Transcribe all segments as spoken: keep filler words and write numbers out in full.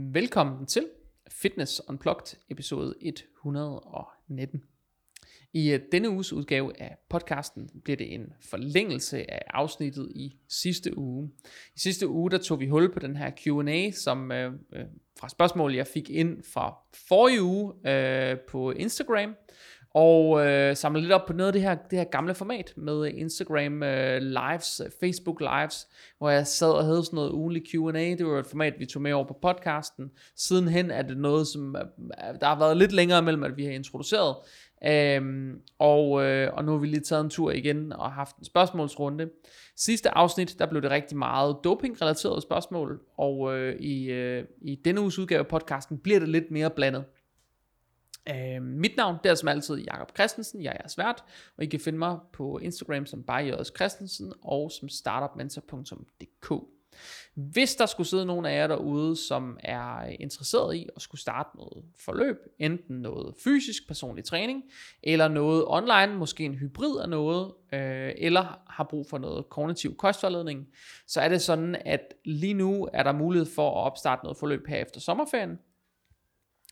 Velkommen til Fitness Unplugged episode et hundrede og nitten. I denne uges udgave af podcasten bliver det en forlængelse af afsnittet i sidste uge. I sidste uge der tog vi hul på den her Q and A, som øh, fra spørgsmål jeg fik ind fra forrige uge øh, på Instagram, og øh, samlede lidt op på noget af det her, det her gamle format med Instagram øh, lives, Facebook lives, hvor jeg sad og havde sådan noget ugentlig Q and A. Det var et format, vi tog med over på podcasten. Sidenhen er det noget, som der har været lidt længere mellem, at vi har introduceret. Øhm, og, øh, og nu har vi lige taget en tur igen og haft en spørgsmålsrunde. Sidste afsnit, der blev det rigtig meget doping-relaterede spørgsmål, og øh, i, øh, i denne uges udgave af podcasten bliver det lidt mere blandet. Uh, mit navn, det er som altid Jakob Christensen, jeg er jeres vært, og I kan finde mig på Instagram som by j s punktum christensen og som startupmentor punktum d k. Hvis der skulle sidde nogen af jer derude, som er interesseret i at skulle starte noget forløb, enten noget fysisk personlig træning, eller noget online, måske en hybrid af noget, øh, eller har brug for noget kognitiv kostvejledning, så er det sådan, at lige nu er der mulighed for at opstarte noget forløb her efter sommerferien.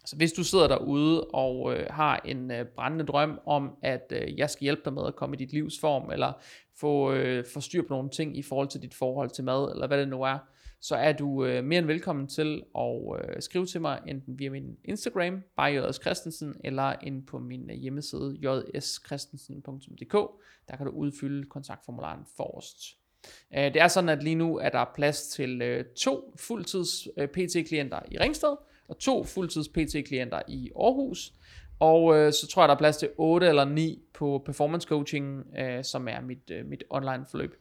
Så hvis du sidder derude og øh, har en øh, brændende drøm om, at øh, jeg skal hjælpe dig med at komme i dit livs form, eller få, øh, få styr på nogle ting i forhold til dit forhold til mad, eller hvad det nu er, så er du øh, mere end velkommen til at øh, skrive til mig, enten via min Instagram, by j s punktum christensen, eller ind på min hjemmeside, j s punktum christensen punktum d k. Der kan du udfylde kontaktformularen forrest. Øh, det er sådan, at lige nu er der plads til øh, to fuldtids øh, P T-klienter i Ringsted, og to fuldtids P T-klienter i Aarhus, og øh, så tror jeg, der er plads til otte eller ni på performance coaching, øh, som er mit, øh, mit online forløb.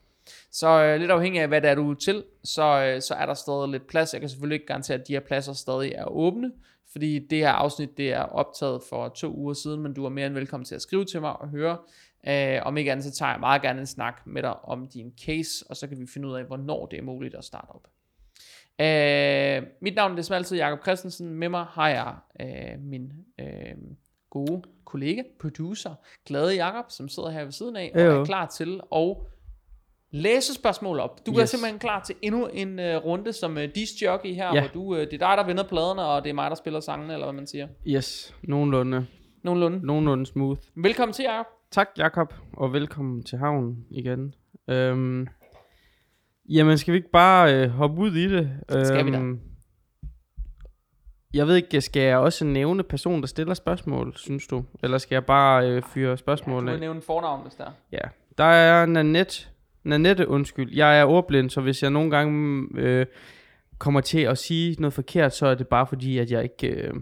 Så øh, lidt afhængig af, hvad der er du til, så, øh, så er der stadig lidt plads. Jeg kan selvfølgelig ikke garantere, at de her pladser stadig er åbne, fordi det her afsnit, det er optaget for to uger siden, men du er mere end velkommen til at skrive til mig og høre. Øh, om ikke andet, så tager jeg meget gerne en snak med dig om din case, og så kan vi finde ud af, hvornår det er muligt at starte op. Uh, mit navn er som altid Jakob Christensen. Med mig har jeg uh, min uh, gode kollega, producer, Glade Jakob, som sidder her ved siden af, Ejo. Og er klar til at læse spørgsmål op. Du yes. er simpelthen klar til endnu en uh, runde som uh, disc jockey her, ja. Hvor du, uh, det er dig, der vinder pladerne, og det er mig, der spiller sangene, eller hvad man siger. Yes, nogenlunde. Nogenlunde. Nogenlunde smooth. Velkommen til, Jakob. Tak, Jakob, og velkommen til havnen igen. Um Jamen, skal vi ikke bare øh, hoppe ud i det? Skal øhm, vi da. Jeg ved ikke, skal jeg også nævne personen, der stiller spørgsmål, synes du? Eller skal jeg bare øh, fyre spørgsmål af? Ja, du vil nævne fornavn, hvis der. Ja, der er Nanette. Nanette, undskyld. Jeg er ordblind, så hvis jeg nogle gange øh, kommer til at sige noget forkert, så er det bare fordi, at jeg ikke øh,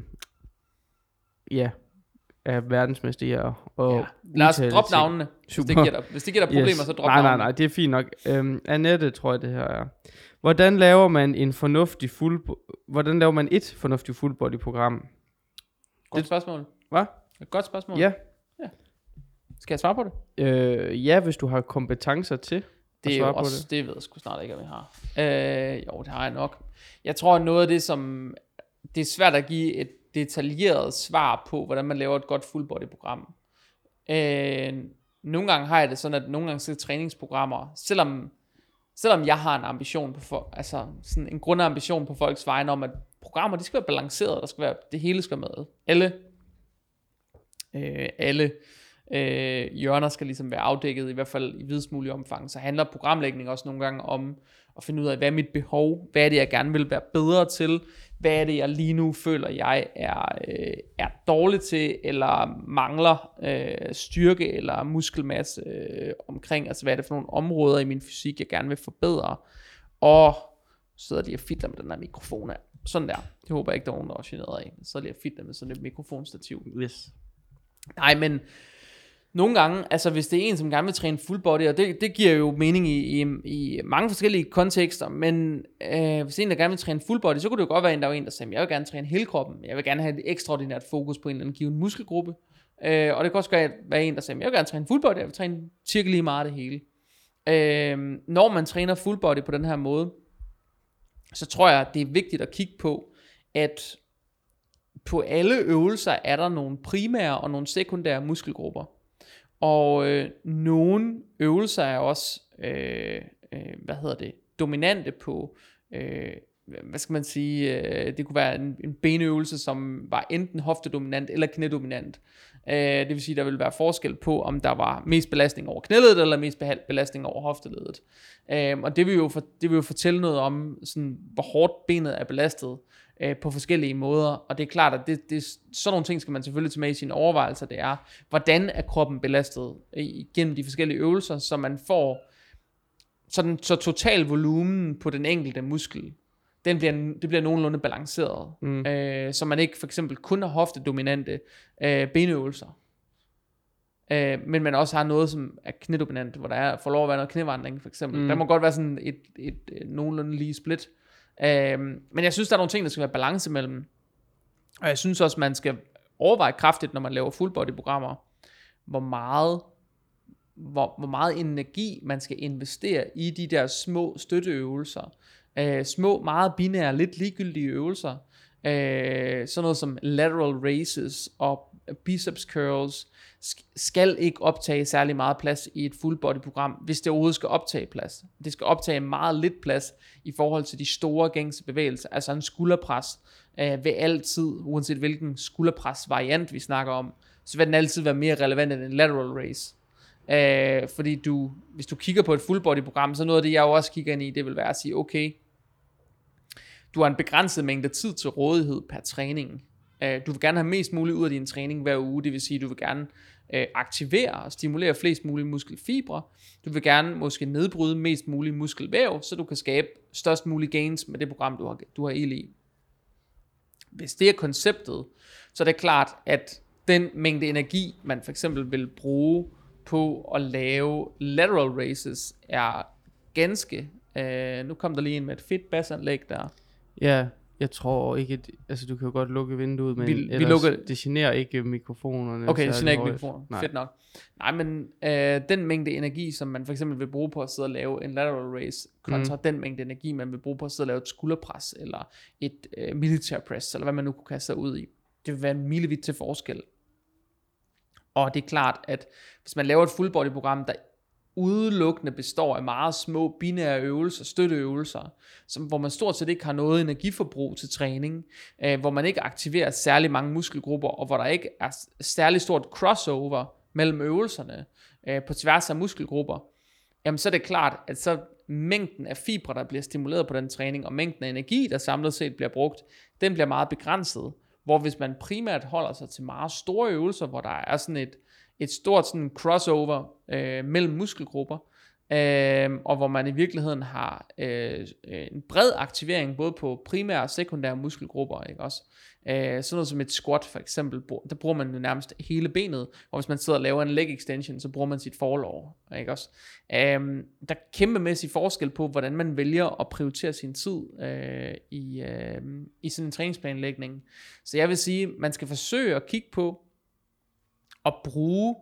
ja, er verdensmester i at og ja. Lad os droppe navnene. Hvis det, dig, hvis det giver dig problemer, yes. så drop nej, navnet. Nej, nej, det er fint nok. Øhm, Annette, tror jeg, det her er. Hvordan laver man en fornuftig full... Bo- Hvordan laver man et fornuftigt fullbody-program? Godt det... spørgsmål. Hvad? Et godt spørgsmål. Ja. ja. Skal jeg svare på det? Øh, ja, hvis du har kompetencer til det at svare også, på det. Det ved jeg sgu snart ikke, om jeg har. Øh, jo, det har jeg nok. Jeg tror, noget af det, som... Det er svært at give et detaljeret svar på, hvordan man laver et godt fullbody-program. Øh... Nogle gange har jeg det sådan, at nogle gange sidder træningsprogrammer, selvom, selvom jeg har en ambition på for, altså sådan en grundambition på folks vegne om, at programmer, de skal være balancerede, der skal være, det hele skal med. Alle, øh, alle øh, hjørner skal ligesom være afdækket, i hvert fald i videst mulig omfang. Så handler programlægning også nogle gange om at finde ud af, hvad er mit behov, hvad er det, jeg gerne vil være bedre til, hvad er det, jeg lige nu føler, jeg er, øh, er dårlig til, eller mangler øh, styrke eller muskelmasse øh, omkring, altså hvad er det for nogle områder i min fysik, jeg gerne vil forbedre, og så sidder de og fidler med den her mikrofon her, sådan der, det håber jeg ikke, der er nogen, der er generet af, så sidder de og fidler med sådan et mikrofonstativ. Yes. Nej, men nogle gange, altså hvis det er en, som gerne vil træne full body, og det, det giver jo mening i, i, i mange forskellige kontekster, men øh, hvis en, der gerne vil træne full body, så kunne det jo godt være en, der var en, der sagde, jeg vil gerne træne hele kroppen, jeg vil gerne have et ekstraordinært fokus på en eller anden given muskelgruppe, øh, og det kan også godt være en, der sagde, jeg vil gerne træne full body, jeg vil træne cirka lige meget det hele. Øh, når man træner full body på den her måde, så tror jeg, det er vigtigt at kigge på, at på alle øvelser er der nogle primære og nogle sekundære muskelgrupper. Og øh, nogle øvelser er også, øh, øh, hvad hedder det, dominante på øh, hvad skal man sige, øh, det kunne være en, en benøvelse, som var enten hoftedominant eller knædominant. Øh, det vil sige, der ville være forskel på, om der var mest belastning over knæledet, eller mest belastning over hofteledet. Øh, og det vil, jo for, det vil jo fortælle noget om, sådan, hvor hårdt benet er belastet øh, på forskellige måder. Og det er klart, at det, det, sådan nogle ting skal man selvfølgelig tage med i sine overvejelser. Det er, hvordan er kroppen belastet øh, gennem de forskellige øvelser, så man får sådan, så total volumen på den enkelte muskel. Den bliver, det bliver nogenlunde balanceret, mm. øh, så man ikke for eksempel kun har hoftedominante øh, benøvelser, øh, men man også har noget, som er knædominant, hvor der er, får lov at være noget knævandring for eksempel. Mm. Der må godt være sådan et, et, et nogenlunde lige split, øh, men jeg synes, der er nogle ting, der skal være balance mellem, og jeg synes også, man skal overveje kraftigt, når man laver full body programmer, hvor meget, hvor, hvor meget energi man skal investere i de der små støtteøvelser, Uh, små, meget binære, lidt ligegyldige øvelser, uh, sådan noget som lateral raises og biceps curls, skal ikke optage særlig meget plads i et full body program, hvis det overhovedet skal optage plads. Det skal optage meget lidt plads i forhold til de store gængse bevægelser, altså en skulderpres uh, vil altid, uanset hvilken skulderpres variant vi snakker om, så vil den altid være mere relevant end en lateral raise. Uh, fordi du, hvis du kigger på et full body program, så noget af det, jeg jo også kigger ind i, det vil være at sige, okay, du har en begrænset mængde tid til rådighed per træning. Du vil gerne have mest muligt ud af din træning hver uge. Det vil sige, at du vil gerne aktivere og stimulere flest mulige muskelfibre. Du vil gerne måske nedbryde mest muligt muskelvæv, så du kan skabe størst mulige gains med det program, du har, du har ild i. Hvis det er konceptet, så er det klart, at den mængde energi, man for eksempel vil bruge på at lave lateral raises, er ganske... Uh, nu kom der lige en med et fedt basanlæg der. Ja, jeg tror ikke, at, altså du kan jo godt lukke vinduet, men vi, ellers, vi lukker... det generer ikke mikrofonerne. Okay, det generer ikke mikrofonerne, fedt nok. Nej, men uh, den mængde energi, som man for eksempel vil bruge på at sidde og lave en lateral raise, kontra mm. den mængde energi, man vil bruge på at sidde og lave et skulderpres, eller et uh, military press, eller hvad man nu kunne kaste sig ud i. Det vil være en milevidt til forskel. Og det er klart, at hvis man laver et full body program, der udelukkende består af meget små binære øvelser, støtteøvelser, som, hvor man stort set ikke har noget energiforbrug til træning, øh, hvor man ikke aktiverer særlig mange muskelgrupper, og hvor der ikke er særlig stort crossover mellem øvelserne øh, på tværs af muskelgrupper, jamen så er det klart, at så mængden af fibre, der bliver stimuleret på den træning, og mængden af energi, der samlet set bliver brugt, den bliver meget begrænset, hvor hvis man primært holder sig til meget store øvelser, hvor der er sådan et et stort sådan crossover øh, mellem muskelgrupper, øh, og hvor man i virkeligheden har øh, en bred aktivering, både på primære og sekundære muskelgrupper, ikke også? Øh, sådan noget som et squat for eksempel, der bruger man jo nærmest hele benet, og hvis man sidder og laver en leg extension, så bruger man sit forlår, ikke også? Øh, der er kæmpemæssig forskel på, hvordan man vælger at prioritere sin tid øh, i, øh, i sådan en træningsplanlægning. Så jeg vil sige, man skal forsøge at kigge på, at bruge,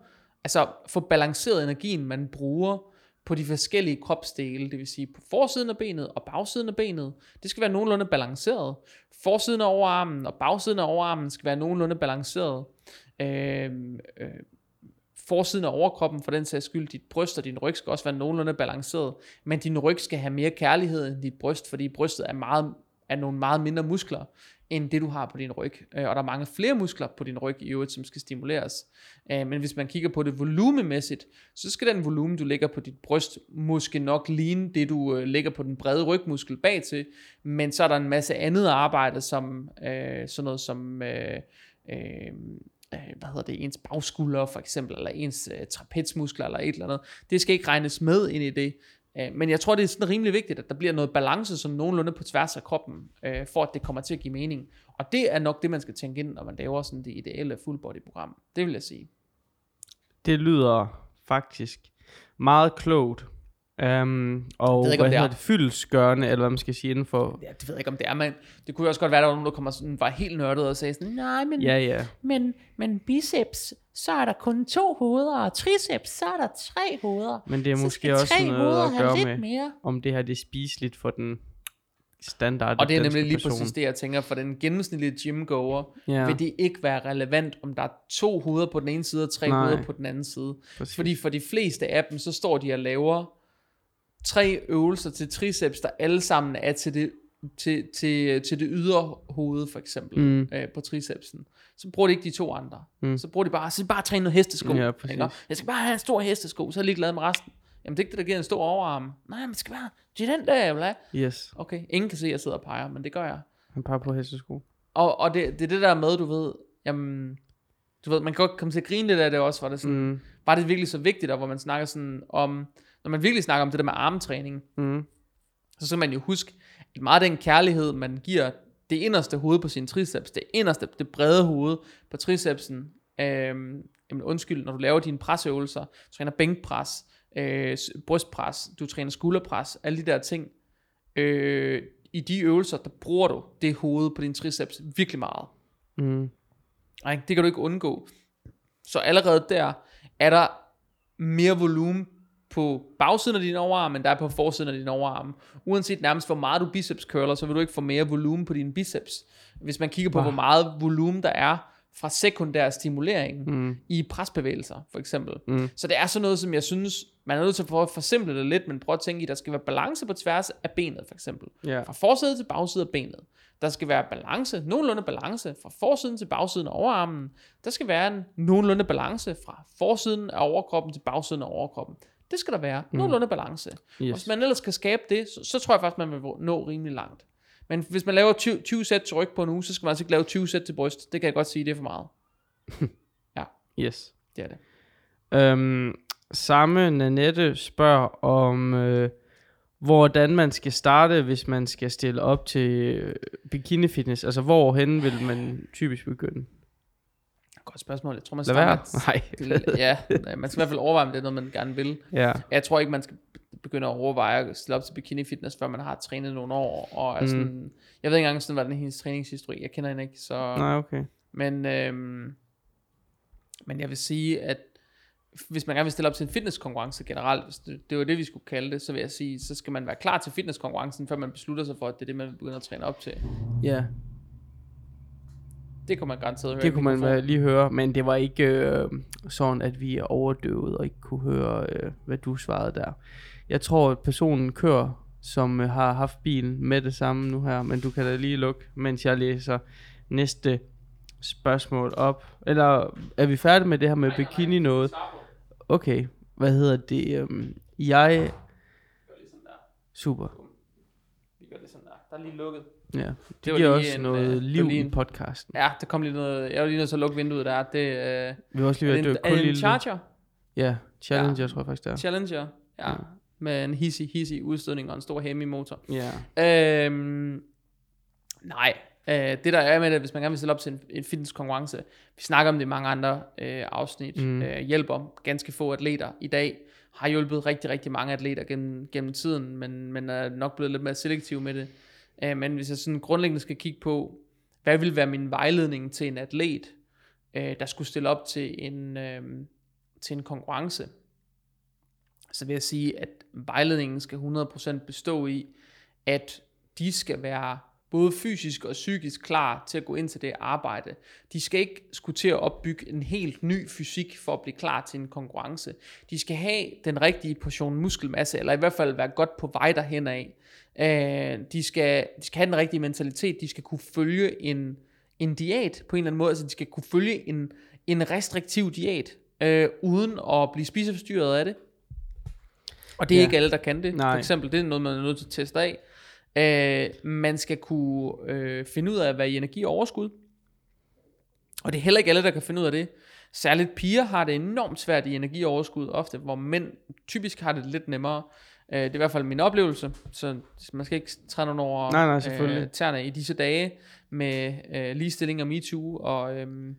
altså få balanceret energien, man bruger på de forskellige kropsdele, det vil sige på forsiden af benet og bagsiden af benet. Det skal være nogenlunde balanceret. Forsiden af overarmen og bagsiden af overarmen skal være nogenlunde balanceret. Øh, øh, forsiden af overkroppen, for den sags skyld, dit bryst og din ryg skal også være nogenlunde balanceret, men din ryg skal have mere kærlighed end dit bryst, fordi brystet er, meget, er nogle meget mindre muskler, end det, du har på din ryg. Og der er mange flere muskler på din ryg i øvrigt, som skal stimuleres. Men hvis man kigger på det volumemæssigt, så skal den volumen, du lægger på dit bryst, måske nok ligne det, du lægger på den brede rygmuskel bag til. Men så er der en masse andet arbejde, som øh, sådan noget som... Øh, øh, hvad hedder det, ens bagskulder for eksempel, eller ens øh, trapezmuskler, eller et eller andet. Det skal ikke regnes med ind i det. Men jeg tror, det er sådan rimelig vigtigt, at der bliver noget balance, som nogenlunde på tværs af kroppen, øh, for at det kommer til at give mening. Og det er nok det, man skal tænke ind, når man laver sådan det ideelle full body program. Det vil jeg sige. Det lyder faktisk meget klogt. Um, og det er det fyldestgørende, eller hvad man skal sige inden for... Ja, det ved jeg ikke, om det er, men det kunne jo også godt være, at der var nogen, der kommer sådan, var helt nørdet og sagde sådan, nej, men, ja, ja. men, men biceps, så er der kun to hoveder, og triceps, så er der tre hoveder. Men det er så måske også noget at gøre med, mere. Om det her det er spiseligt for den standard. Og det er nemlig lige person. Præcis det, jeg tænker, for den gennemsnitlige gymgoer, ja. Vil det ikke være relevant, om der er to hoveder på den ene side, og tre nej. Hoveder på den anden side. Præcis. Fordi for de fleste af dem, så står de og laver... tre øvelser til triceps, der alle sammen er til det til, til, til det ydre hoved for eksempel, mm. øh, på tricepsen, så bruger de ikke de to andre. Mm. Så bruger de bare, så de bare træner noget hestesko. Ja, jeg skal bare have en stor hestesko, så er jeg ligeglad med resten. Jamen det er ikke det, der giver en stor overarm. Nej, men skal bare, det er den der, jeg vil have. Yes. Okay, ingen kan se, at jeg sidder og peger, men det gør jeg. Han peger på hestesko. Og, og det, det er det der med, du ved, jamen, du ved, man kan godt komme til at grine lidt af det også, var det sådan, mm. var det virkelig så vigtigt, og hvor man snakker sådan om, når man virkelig snakker om det der med armtræning, mm. så skal man jo huske, at meget af den kærlighed, man giver det inderste hoved på sin triceps, det inderste, det brede hoved på tricepsen, øh, jamen undskyld, når du laver dine presøvelser, træner bænkpres, øh, brystpres, du træner skulderpres, alle de der ting, øh, i de øvelser, der bruger du det hoved på din triceps virkelig meget. Mm. Ej, det kan du ikke undgå. Så allerede der er der mere volumen på bagsiden af din overarm, end der er på forsiden af din overarm. Uanset nærmest hvor meget du biceps curler, så vil du ikke få mere volumen på dine biceps. Hvis man kigger på, wow. hvor meget volumen der er fra sekundær stimulering mm. i presbevægelser, for eksempel. Mm. Så det er sådan noget, som jeg synes, man er nødt til at prøve at forsimple det lidt, men prøv at tænke i, der skal være balance på tværs af benet, for eksempel. Yeah. Fra forsiden til bagsiden af benet. Der skal være balance, nogenlunde balance, fra forsiden til bagsiden af overarmen. Der skal være en nogenlunde balance fra forsiden af overkroppen til bagsiden af overkroppen. Det skal der være. Nogenlunde mm. balance. Yes. Og hvis man ellers skal skabe det, så, så tror jeg faktisk, man vil nå rimelig langt. Men hvis man laver tyve, tyve sæt til ryg på en uge, så skal man altså ikke lave tyve sæt til bryst. Det kan jeg godt sige, det er for meget. Ja. Yes. Det er det. Øhm, samme Nanette spørger om, øh, hvordan man skal starte, hvis man skal stille op til øh, bikini fitness. Altså, hvorhen vil man typisk begynde? Godt spørgsmål. Jeg tror, man skal... Lad ja, man skal i hvert fald overveje, om det er noget, man gerne vil. Ja. Jeg tror ikke, man skal begynde at overveje at stille op til bikini fitness, før man har trænet nogle år. Og mm. sådan, jeg ved ikke engang, sådan, hvordan hendes træningshistorie. Jeg kender hende ikke, så... Nej, okay. Men, øhm, men jeg vil sige, at hvis man gerne vil stille op til en fitnesskonkurrence generelt, hvis det, det var det, vi skulle kalde det, så vil jeg sige, så skal man være klar til fitnesskonkurrencen, før man beslutter sig for, at det er det, man begynder at træne op til. Ja. Yeah. Det kunne man garanteret høre. Det kunne man lige høre, men det var ikke øh, sådan, at vi er overdøvet og ikke kunne høre, øh, hvad du svarede der. Jeg tror, at personen kører, som øh, har haft bilen med det samme nu her, men du kan da lige lukke, mens jeg læser næste spørgsmål op. Eller er vi færdige med det her med nej, bikini nej, noget? Okay, hvad hedder det? Øhm, jeg... jeg gør lige sådan der. Super. Vi gør lige sådan der. Der er lige lukket. Ja, det, det giver også en, noget øh, liv en, i podcasten. Ja, der kom lige noget. Jeg var lige nødt til at lukke vinduet der. Det, øh, vi også lige ved, at det var kun en lille... Charger? Ja, Challenger ja. tror jeg faktisk det er. Challenger, ja. ja. Med en hissig, hissig udstødning og en stor Hemi-motor. Ja. Øhm, nej, øh, det der er med det, hvis man gerne vil stille op til en, en fitnesskonkurrence, vi snakker om det i mange andre øh, afsnit, mm. øh, hjælper ganske få atleter i dag, har hjulpet rigtig, rigtig mange atleter gennem, gennem tiden, men, men er nok blevet lidt mere selektiv med det. Men hvis jeg sådan grundlæggende skal kigge på, hvad ville være min vejledning til en atlet, der skulle stille op til en, til en konkurrence, så vil jeg sige, at vejledningen skal hundrede procent bestå i, at de skal være både fysisk og psykisk klar til at gå ind til det arbejde. De skal ikke skulle til at opbygge en helt ny fysik for at blive klar til en konkurrence. De skal have den rigtige portion muskelmasse, eller i hvert fald være godt på vej derhen af. Øh, de, skal, de skal have den rigtige mentalitet. De skal kunne følge en, en diæt på en eller anden måde. Altså, de skal kunne følge en, en restriktiv diæt, øh, uden at blive spiseforstyrret af det. Og det er ja. ikke alle, der kan det. Nej. For eksempel, det er noget, man er nødt til at teste af. Uh, man skal kunne uh, finde ud af at være i energi og overskud. Og det er heller ikke alle, der kan finde ud af det. Særligt piger har det enormt svært i energi og overskud ofte, hvor mænd typisk har det lidt nemmere. uh, Det er i hvert fald min oplevelse. Så man skal ikke træne over nej, nej, uh, tæerne i disse dage med uh, ligestilling og MeToo. Og um,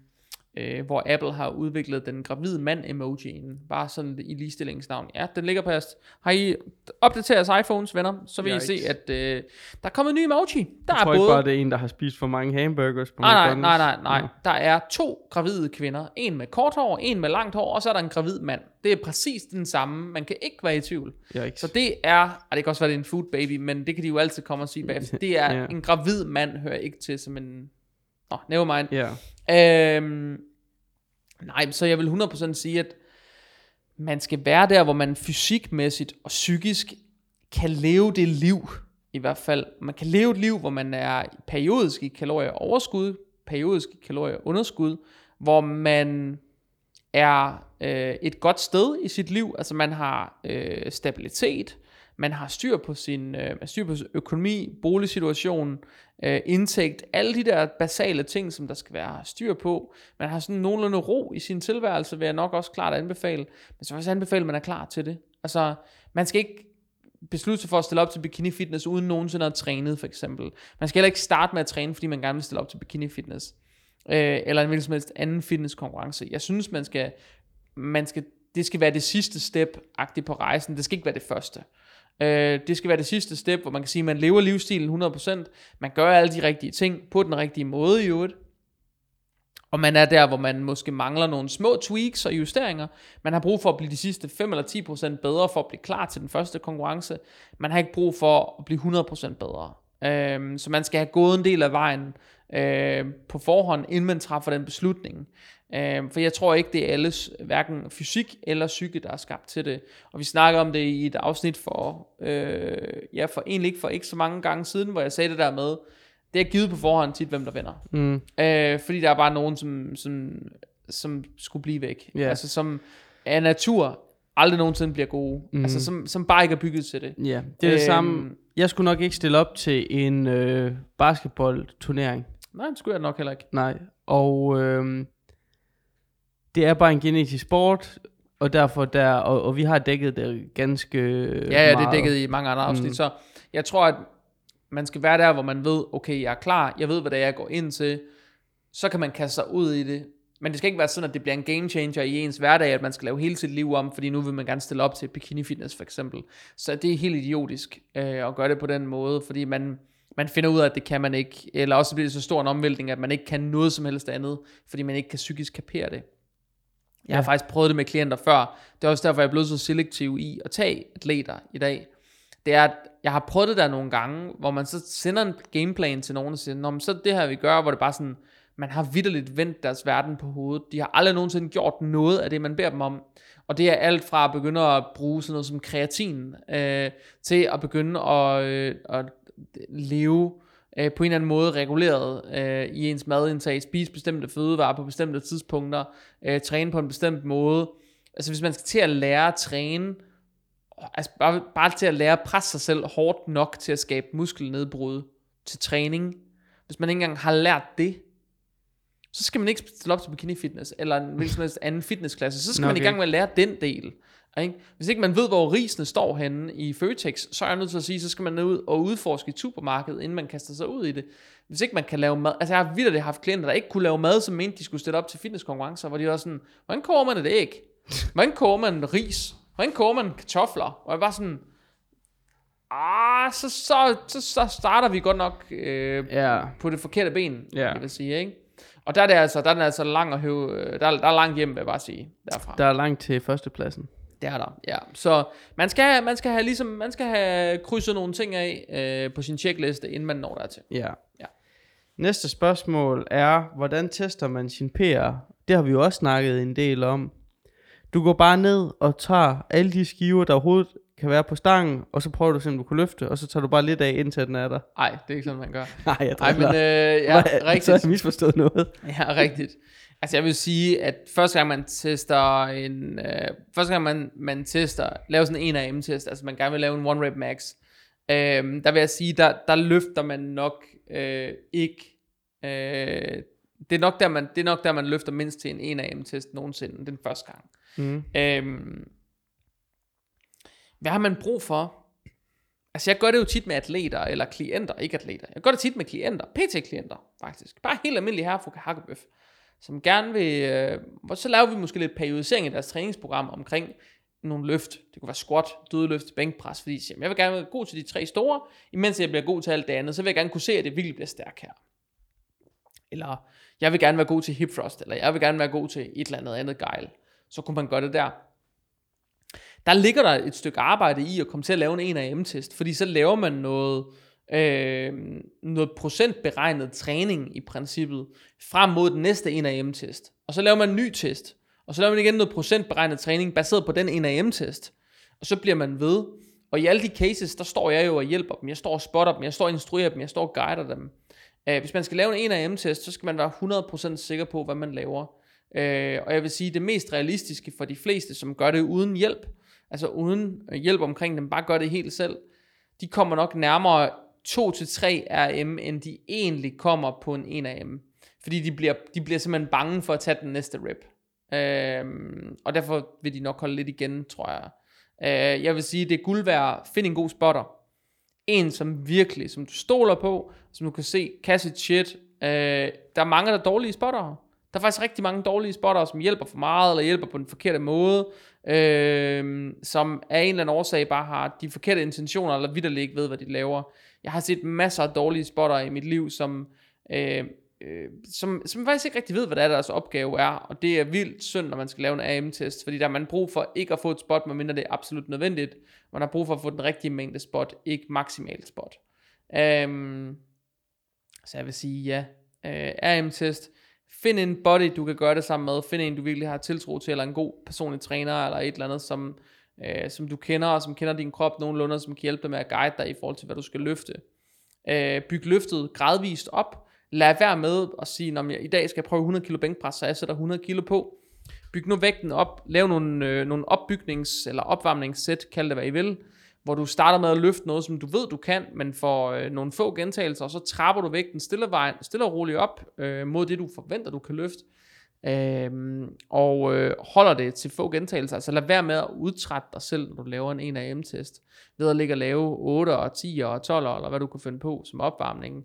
uh, hvor Apple har udviklet den gravide mand emojien, bare sådan i ligestillingsnavn. Ja, den ligger på jeres. Har I opdateret jeres iPhones, venner? Så vil I se, at uh, der er kommet en ny emoji. Der jeg er tror både... ikke bare det er en, der har spist for mange hamburgers på nej, McDonald's. Nej, nej, nej, nej. Der er to gravide kvinder. En med kort hår, en med langt hår, og så er der en gravid mand. Det er præcis den samme. Man kan ikke være i tvivl. Yikes. Så det er, og det kan også være, det er en food baby, men det kan de jo altid komme og sige bagefter. Det er yeah. en gravid mand, hører ikke til som en... Nå, never mind. Yeah. Øhm, nej, så jeg vil hundrede procent sige, at man skal være der, hvor man fysikmæssigt og psykisk kan leve det liv, i hvert fald, man kan leve et liv, hvor man er periodisk i kalorieoverskud, periodisk i kalorieunderskud, hvor man er øh, et godt sted i sit liv, altså man har øh, stabilitet, man har styr på sin, øh, styr på sin økonomi, boligsituation, øh, indtægt, alle de der basale ting, som der skal være styr på. Man har sådan nogenlunde ro i sin tilværelse, vil jeg nok også klart anbefale, men så vil jeg også anbefale, at man er klar til det. Altså, man skal ikke beslutte sig for at stille op til bikini fitness, uden nogensinde at have trænet, for eksempel. Man skal heller ikke starte med at træne, fordi man gerne vil stille op til bikini fitness, øh, eller en hvilken som helst anden fitnesskonkurrence. Jeg synes, man skal, man skal, det skal være det sidste step-agtigt på rejsen, det skal ikke være det første. Det skal være det sidste step, hvor man kan sige, at man lever livsstilen hundrede procent, man gør alle de rigtige ting på den rigtige måde i øvrigt, og man er der, hvor man måske mangler nogle små tweaks og justeringer. Man har brug for at blive de sidste fem eller ti procent bedre for at blive klar til den første konkurrence. Man har ikke brug for at blive hundrede procent bedre. Så man skal have gået en del af vejen på forhånd, inden man træffer den beslutning. For jeg tror ikke, det er alles, hverken fysik eller psyke, der er skabt til det. Og vi snakker om det i et afsnit for, øh, ja, for egentlig ikke for ikke så mange gange siden, hvor jeg sagde det der med, det er givet på forhånd tit, hvem der vinder. Mm. Øh, fordi der er bare nogen, som, som, som skulle blive væk. Yeah. Altså som af natur aldrig nogensinde bliver gode. Mm. Altså som, som bare ikke er bygget til det. Yeah. Det er det øh, samme. Jeg skulle nok ikke stille op til en øh, basketballturnering. Nej, det skulle jeg nok heller ikke. Nej, og... Øh... Det er bare en genetisk sport, og derfor der, og, og vi har dækket det ganske meget. Ja, ja, det er dækket i mange andre afsnit, mm. så jeg tror, at man skal være der, hvor man ved, okay, jeg er klar, jeg ved, hvad det er, jeg går ind til, så kan man kaste sig ud i det, men det skal ikke være sådan, at det bliver en game changer i ens hverdag, at man skal lave hele sit liv om, fordi nu vil man gerne stille op til bikini fitness for eksempel, så det er helt idiotisk øh, at gøre det på den måde, fordi man... Man finder ud af, at det kan man ikke, eller også bliver det så stor en omvæltning, at man ikke kan noget som helst andet, fordi man ikke kan psykisk kapere det. Jeg har ja. faktisk prøvet det med klienter før. Det er også derfor, jeg er blevet så selektiv i at tage atleter i dag. Det er, at jeg har prøvet det der nogle gange, hvor man så sender en gameplan til nogen og siger, nå, men så det her vi gør, hvor det bare sådan, man har vitterligt vendt deres verden på hovedet. De har aldrig nogensinde gjort noget af det, man beder dem om. Og det er alt fra at begynde at bruge sådan noget som kreatin, øh, til at begynde at, øh, at leve øh, på en eller anden måde reguleret øh, i ens madindtag, spise bestemte fødevarer på bestemte tidspunkter, øh, træne på en bestemt måde. Altså hvis man skal til at lære at træne, altså bare, bare til at lære at presse sig selv hårdt nok til at skabe muskelnedbrud til træning, hvis man ikke engang har lært det, så skal man ikke stille op til bikini fitness eller en hvilken som helst anden fitnessklasse, så skal okay. man i gang med at lære den del. Ikke? Hvis ikke man ved, hvor risene står henne i Føtex, så er jeg nødt til at sige, så skal man ud og udforske i supermarkedet, inden man kaster sig ud i det. Hvis ikke man kan lave mad, altså jeg har vildt haft klienter, der ikke kunne lave mad, som mente de skulle stille op til fitnesskonkurrencer, hvor de var sådan, hvordan koger man et æg? Hvordan koger man ris? Hvordan koger man kartofler? Og jeg var sådan, ah, så, så, så, så starter vi godt nok øh, yeah. på det forkerte ben, yeah. jeg vil sige, ikke? Og der er det altså, der er det altså lang at høve, der, der er langt hjem, vil jeg bare sige, derfra. Der er langt til førstepladsen. Det er der, ja. Så man skal, man skal have ligesom, man skal have krydset nogle ting af øh, på sin checkliste, inden man når der til. Ja. ja. Næste spørgsmål er, hvordan tester man sin P R? Det har vi jo også snakket en del om. Du går bare ned og tager alle de skiver, der overhovedet kan være på stangen, og så prøver du simpelthen, du kan løfte, og så tager du bare lidt af, indtil den er der. Nej, det er ikke sådan, man gør. Nej, jeg tror ikke. Øh, ja, rigtigt. Så har jeg misforstået noget. Ja, rigtigt. Altså jeg vil sige, at første gang man tester en, øh, første gang man, man tester, laver sådan en A M-test, altså man gerne vil lave en one rep max, øh, der vil jeg sige, der, der løfter man nok øh, ikke, øh, det, er nok der, man, det er nok der, man løfter mindst til en en A M-test nogensinde, den første gang. Mm. Øh, hvad har man brug for? Altså jeg gør det jo tit med atleter, eller klienter, ikke atleter, jeg gør det tit med klienter, P T-klienter faktisk, bare helt almindelige herre fra Hakkebøf, som gerne vil, øh, så laver vi måske lidt periodisering i deres træningsprogram omkring nogle løft. Det kunne være squat, dødeløft, bænkpres, fordi jamen, jeg vil gerne være god til de tre store, imens jeg bliver god til alt det andet, så vil jeg gerne kunne se, at det virkelig bliver stærk her. Eller jeg vil gerne være god til hip thrust, eller jeg vil gerne være god til et eller andet andet gejl. Så kunne man gøre det der. Der ligger der et stykke arbejde i at komme til at lave en en A M-test, fordi så laver man noget... Øh, noget procentberegnet træning i princippet frem mod den næste en A M-test, og så laver man en ny test, og så laver man igen noget procentberegnet træning baseret på den en A M-test, og så bliver man ved, Og i alle de cases, der står jeg jo og hjælper dem. Jeg står og spotter dem, jeg står og instruerer dem, jeg står og guider dem. Hvis man skal lave en A og M-test, så skal man være hundrede procent sikker på, hvad man laver. Og jeg vil sige, det mest realistiske for de fleste, som gør det uden hjælp, altså uden hjælp omkring dem, bare gør det helt selv, de kommer nok nærmere to til tre A og M, end de egentlig kommer på en A og M. Fordi de bliver, de bliver simpelthen bange for at tage den næste rep. Og derfor vil de nok holde lidt igen, tror jeg. Jeg vil sige, det er guld værd. Find en god spotter. En som virkelig, som du stoler på, som du kan se, kasse shit. øh, Der er mange, der er dårlige spottere. Der er faktisk rigtig mange dårlige spottere, som hjælper for meget, eller hjælper på den forkerte måde, øh, som af en eller anden årsag bare har de forkerte intentioner, eller vitterligt ikke ved, hvad de laver. Jeg har set masser af dårlige spottere i mit liv, som, øh, øh, som, som faktisk ikke rigtig ved, hvad det er, deres opgave er. Og det er vildt synd, når man skal lave en A M-test, fordi der man brug for ikke at få et spot, medmindre det er absolut nødvendigt. Man har brug for at få den rigtige mængde spot, ikke maksimalt spot. Um, så jeg vil sige ja. Uh, A M-test. Find en buddy, du kan gøre det sammen med. Find en, du virkelig har tiltro til, eller en god personlig træner, eller et eller andet, som, uh, som du kender, og som kender din krop nogenlunde, som kan hjælpe dig med at guide dig i forhold til, hvad du skal løfte. Uh, byg løftet gradvist op. Lad være med at sige, at i dag skal jeg prøve hundrede kilo bænkpres, så jeg sætter hundrede kilo på. Byg nu vægten op, lav nogle, øh, nogle opbygnings- eller opvarmningssæt, kald det hvad I vil, hvor du starter med at løfte noget, som du ved, du kan, men får øh, nogle få gentagelser, og så trapper du vægten stille, vejen, stille og roligt op øh, mod det, du forventer, du kan løfte, øh, og øh, holder det til få gentagelser. Altså lad være med at udtrætte dig selv, når du laver en A og M-test, ved at ligge og lave otte, ti og tolv, eller hvad du kan finde på som opvarmningen.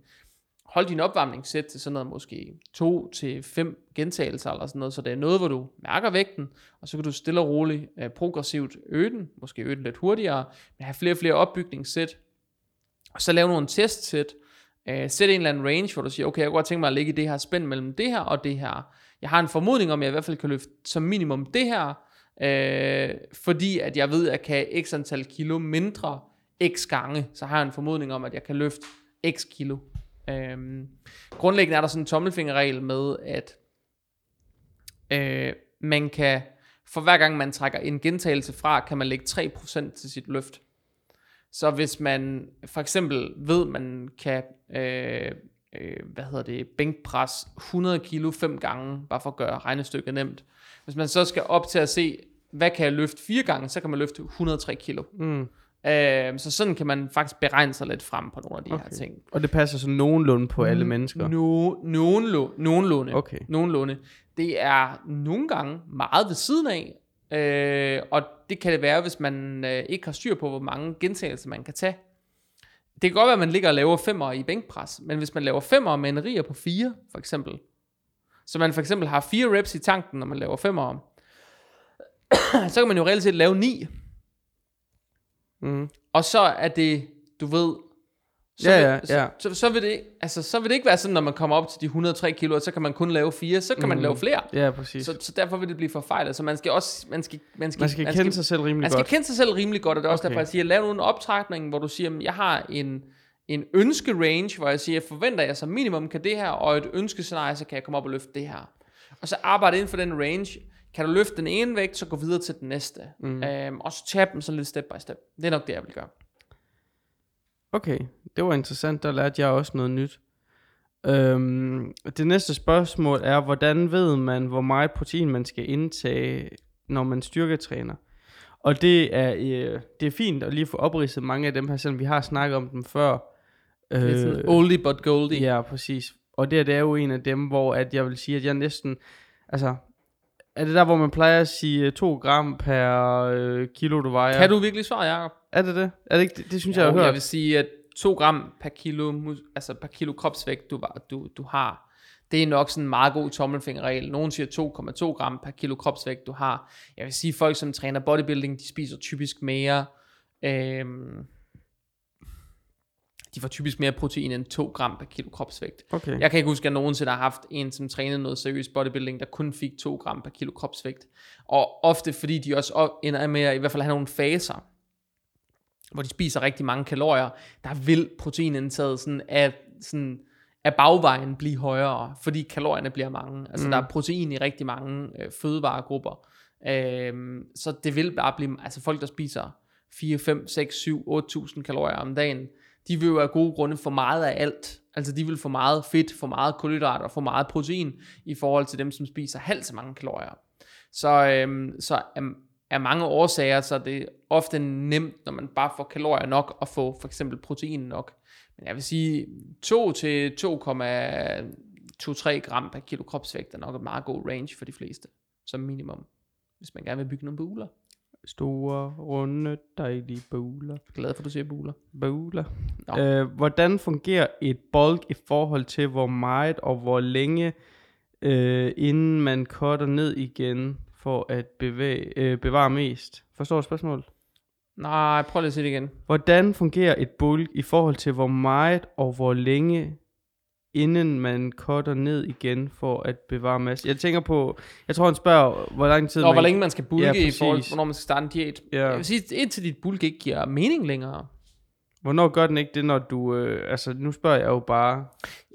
Hold din opvarmningssæt til sådan noget, måske to til fem gentagelser eller sådan noget, så det er noget, hvor du mærker vægten, og så kan du stille og roligt, øh, progressivt øge den, måske øge den lidt hurtigere, men have flere og flere opbygningssæt, og så lave nogle testsæt, øh, sæt en eller anden range, hvor du siger, okay, jeg kunne godt tænke mig at ligge i det her spænd mellem det her og det her, jeg har en formodning om, at jeg i hvert fald kan løfte som minimum det her, øh, fordi at jeg ved, at jeg kan x antal kilo mindre x gange, så har jeg en formodning om, at jeg kan løfte x kilo. Øhm, grundlæggende er der sådan en tommelfingerregel med, at øh, man kan, for hver gang man trækker en gentagelse fra, kan man lægge tre procent til sit løft. Så hvis man for eksempel ved, man kan øh, øh, hvad hedder det, bænkpres hundrede kilo fem gange, bare for at gøre regnestykket nemt. Hvis man så skal op til at se, hvad kan jeg løfte fire gange, så kan man løfte hundrede og tre kilo. Mm. Så sådan kan man faktisk beregne sig lidt frem på nogle af de okay. her ting. Og det passer så nogenlunde på alle mennesker? No, nogenlunde, nogenlunde, okay. nogenlunde. Det er nogle gange meget ved siden af, øh, og det kan det være, hvis man øh, ikke har styr på, hvor mange gentagelser man kan tage. Det kan godt være, at man ligger og laver femmer i bænkpres, men hvis man laver femmer med en rier på fire, for eksempel, så man for eksempel har fire reps i tanken, når man laver femmer, så kan man jo reelt set lave ni. Mm. Og så er det, du ved, så, ja, ja, ja. Så, så, så, vil det, altså, så vil det ikke være sådan, når man kommer op til de hundrede og tre kilo, og så kan man kun lave fire, så kan mm. man lave flere. Ja, præcis. Så, så derfor vil det blive forfejlet. Så man skal også man skal man skal, man skal man kende skal, sig selv rimelig man godt. Man skal kende sig selv rimelig godt, og det er også okay. derfor jeg siger, lav nu en optrækning, hvor du siger, jeg har en en ønske-range, hvor jeg siger, forventer jeg så minimum kan det her, og et ønskescenarie, så kan jeg komme op og løfte det her. Og så arbejde inden for den range. Kan du løfte den ene vægt, så gå videre til den næste. Mm. Øhm, og så tage dem sådan lidt step by step. Det er nok det, jeg vil gøre. Okay, det var interessant. Der lærte jeg også noget nyt. Øhm, det næste spørgsmål er, hvordan ved man, hvor meget protein man skal indtage, når man styrketræner? Og det er, øh, det er fint at lige få opridset mange af dem her, selvom vi har snakket om dem før. Øh, det er sådan oldie but goldie. Ja, præcis. Og det, det er jo en af dem, hvor at jeg vil sige, at jeg næsten... altså er det der, hvor man plejer at sige to gram per øh, kilo, du vejer? Kan du virkelig svare, Jakob? Er det det? Er det ikke det? Det synes jo, jeg, jeg har hørt. Jeg vil sige, at to gram per kilo, altså per kilo kropsvægt, du, du, du har, det er nok sådan en meget god tommelfingerregel. Nogen siger to komma to gram per kilo kropsvægt, du har. Jeg vil sige, at folk, som træner bodybuilding, de spiser typisk mere... Øh, de får typisk mere protein end to gram per kilo kropsvægt. Okay. Jeg kan ikke huske, at nogensinde har haft en, som trænede noget seriøst bodybuilding, der kun fik to gram per kilo kropsvægt. Og ofte fordi de også ender med at i hvert fald have nogle faser, hvor de spiser rigtig mange kalorier, der vil proteinindtaget sådan af, sådan af bagvejen blive højere, fordi kalorierne bliver mange. Altså mm. der er protein i rigtig mange øh, fødevaregrupper. Øh, så det vil bare blive, altså folk der spiser fire, fem, seks, syv, otte tusind kalorier om dagen, de vil jo af gode grunde for meget af alt. Altså de vil få meget fedt, for meget kulhydrater og for meget protein i forhold til dem, som spiser halvt så mange kalorier. Så, øhm, så øhm, af mange årsager, så er det ofte nemt, når man bare får kalorier nok, at få for eksempel protein nok. Men jeg vil sige, to til to komma to tre gram per kilo kropsvægt er nok et meget god range for de fleste, som minimum, hvis man gerne vil bygge nogle buler. Store, runde, dejlige buler. Glad for, at du siger buler. Buler. Øh, hvordan fungerer et bulk i forhold til, hvor meget og hvor længe, øh, inden man cutter ned igen, for at bevæge, øh, bevare mest? Forstår du spørgsmålet? Nej, prøv lige at sige det igen. Hvordan fungerer et bulk i forhold til, hvor meget og hvor længe, inden man cutter ned igen for at bevare masse? Jeg tænker på, jeg tror han spørger, hvor lang tid Nå, man... hvor længe man skal bulke, ja, i forhold til, hvornår man skal starte en diæt. Ja. Jeg vil sige, indtil dit bulk ikke giver mening længere. Hvornår gør den ikke det, når du... Øh, altså, nu spørger jeg jo bare...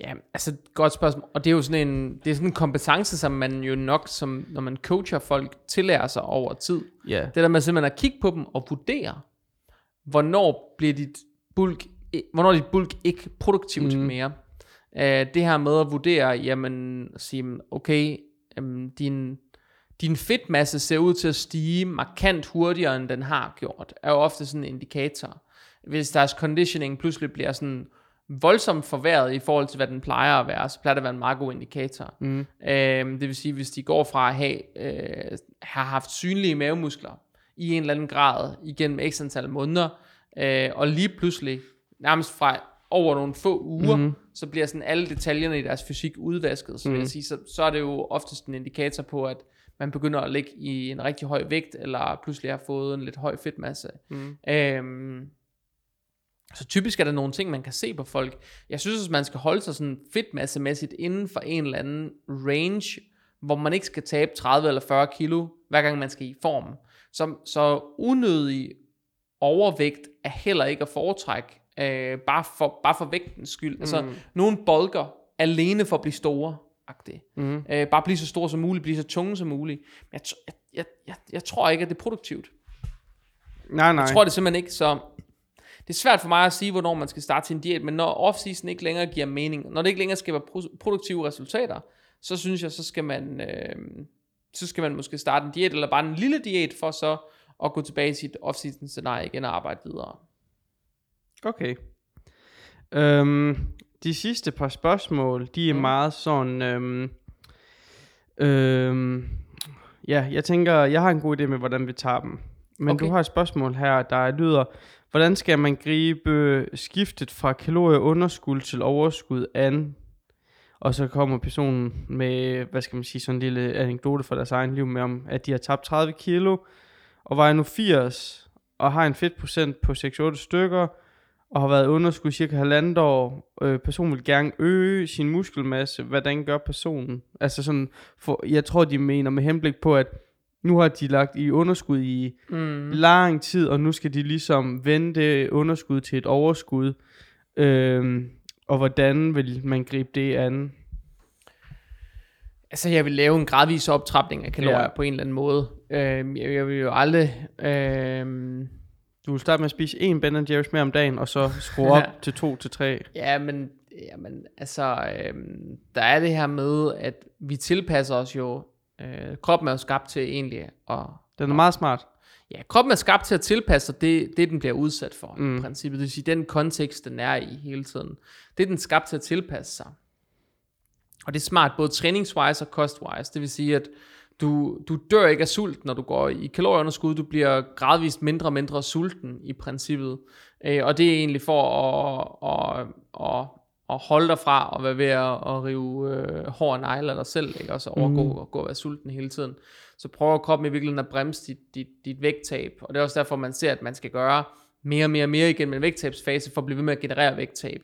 Ja, altså, godt spørgsmål. Og det er jo sådan en, det er sådan en kompetence, som man jo nok, som, når man coacher folk, tillærer sig over tid. Yeah. Det der med simpelthen at kigge på dem og vurdere, hvornår bliver dit bulk, hvornår dit bulk ikke produktivt mm. mere. Uh, det her med at vurdere, jamen, at sige, okay, um, din... din fedtmasse ser ud til at stige markant hurtigere, end den har gjort, er jo ofte sådan en indikator. Hvis deres conditioning pludselig bliver sådan voldsomt forværret i forhold til, hvad den plejer at være, så plejer det at være en meget god indikator. Mm. Øhm, det vil sige, hvis de går fra at have, øh, have haft synlige mavemuskler i en eller anden grad igennem x antal måneder, øh, og lige pludselig, nærmest fra over nogle få uger, mm. så bliver sådan alle detaljerne i deres fysik udvasket. Så, mm. vil jeg sige, så, så er det jo oftest en indikator på, at man begynder at ligge i en rigtig høj vægt, eller pludselig har fået en lidt høj fedtmasse. Mm. Øhm, så typisk er der nogle ting, man kan se på folk. Jeg synes, at man skal holde sig sådan fedtmassemæssigt inden for en eller anden range, hvor man ikke skal tabe tredive eller fyrre kilo, hver gang man skal i form. Så, så unødig overvægt er heller ikke at foretrække, øh, bare, for, bare for vægtens skyld. Mm. Altså, nogle bulker alene for at blive store. Mm. Øh, bare blive så store som muligt, blive så tunge som muligt. Jeg, t- jeg, jeg, jeg tror ikke, at det er produktivt. Nej, nej. Jeg tror det simpelthen ikke, så det er svært for mig at sige, hvornår man skal starte sin diæt, men når off-season ikke længere giver mening, når det ikke længere skaber pro- produktive resultater, så synes jeg, så skal man, øh, så skal man måske starte en diæt, eller bare en lille diæt, for så at gå tilbage til sit off-season scenarie igen og arbejde videre. Okay. Øhm... De sidste par spørgsmål, de er mm. meget sådan, øhm, øhm, ja, jeg tænker, jeg har en god idé med, hvordan vi tager dem. Men okay. Du har et spørgsmål her, der lyder, hvordan skal man gribe skiftet fra kalorieunderskud til overskud an? Og så kommer personen med, hvad skal man sige, sådan en lille anekdote fra deres egen liv med, om at de har tabt tredive kilo, og vejer nu firs, og har en fedtprocent på seks til otte stykker, og har været underskud cirka halvandet år. Øh, personen vil gerne øge sin muskelmasse. Hvordan gør personen? Altså sådan, for, jeg tror, de mener med henblik på, at nu har de lagt i underskud i mm. lang tid, og nu skal de ligesom vende underskud til et overskud. Øh, og hvordan vil man gribe det an? Altså, jeg vil lave en gradvis optrapning af kalorier, ja, på en eller anden måde. Øh, jeg, jeg vil jo aldrig... Øh... Du vil starte med at spise en Ben and Jerry's mere om dagen, og så skrue op til to til tre. Ja, men, ja, men altså, øhm, der er det her med, at vi tilpasser os jo, øh, kroppen er jo skabt til egentlig, og den er meget smart. Ja, kroppen er skabt til at tilpasse sig det, det den bliver udsat for, mm. i princippet. Det vil sige, den kontekst, den er i hele tiden. Det er den skabt til at tilpasse sig. Og det er smart, både træningswise og kostwise. Det vil sige, at Du, du dør ikke af sult, når du går i kalorieunderskud. Du bliver gradvist mindre og mindre sulten i princippet. Øh, og det er egentlig for at, at, at, at holde dig fra at være ved at, at rive øh, hår og negle af dig selv, ikke? Og så overgå mm. og gå af sulten hele tiden. Så prøver kroppen i virkeligheden at bremse dit, dit, dit vægttab. Og det er også derfor, man ser, at man skal gøre mere og mere og mere igennem en vægttabsfase, for at blive ved med at generere vægttab.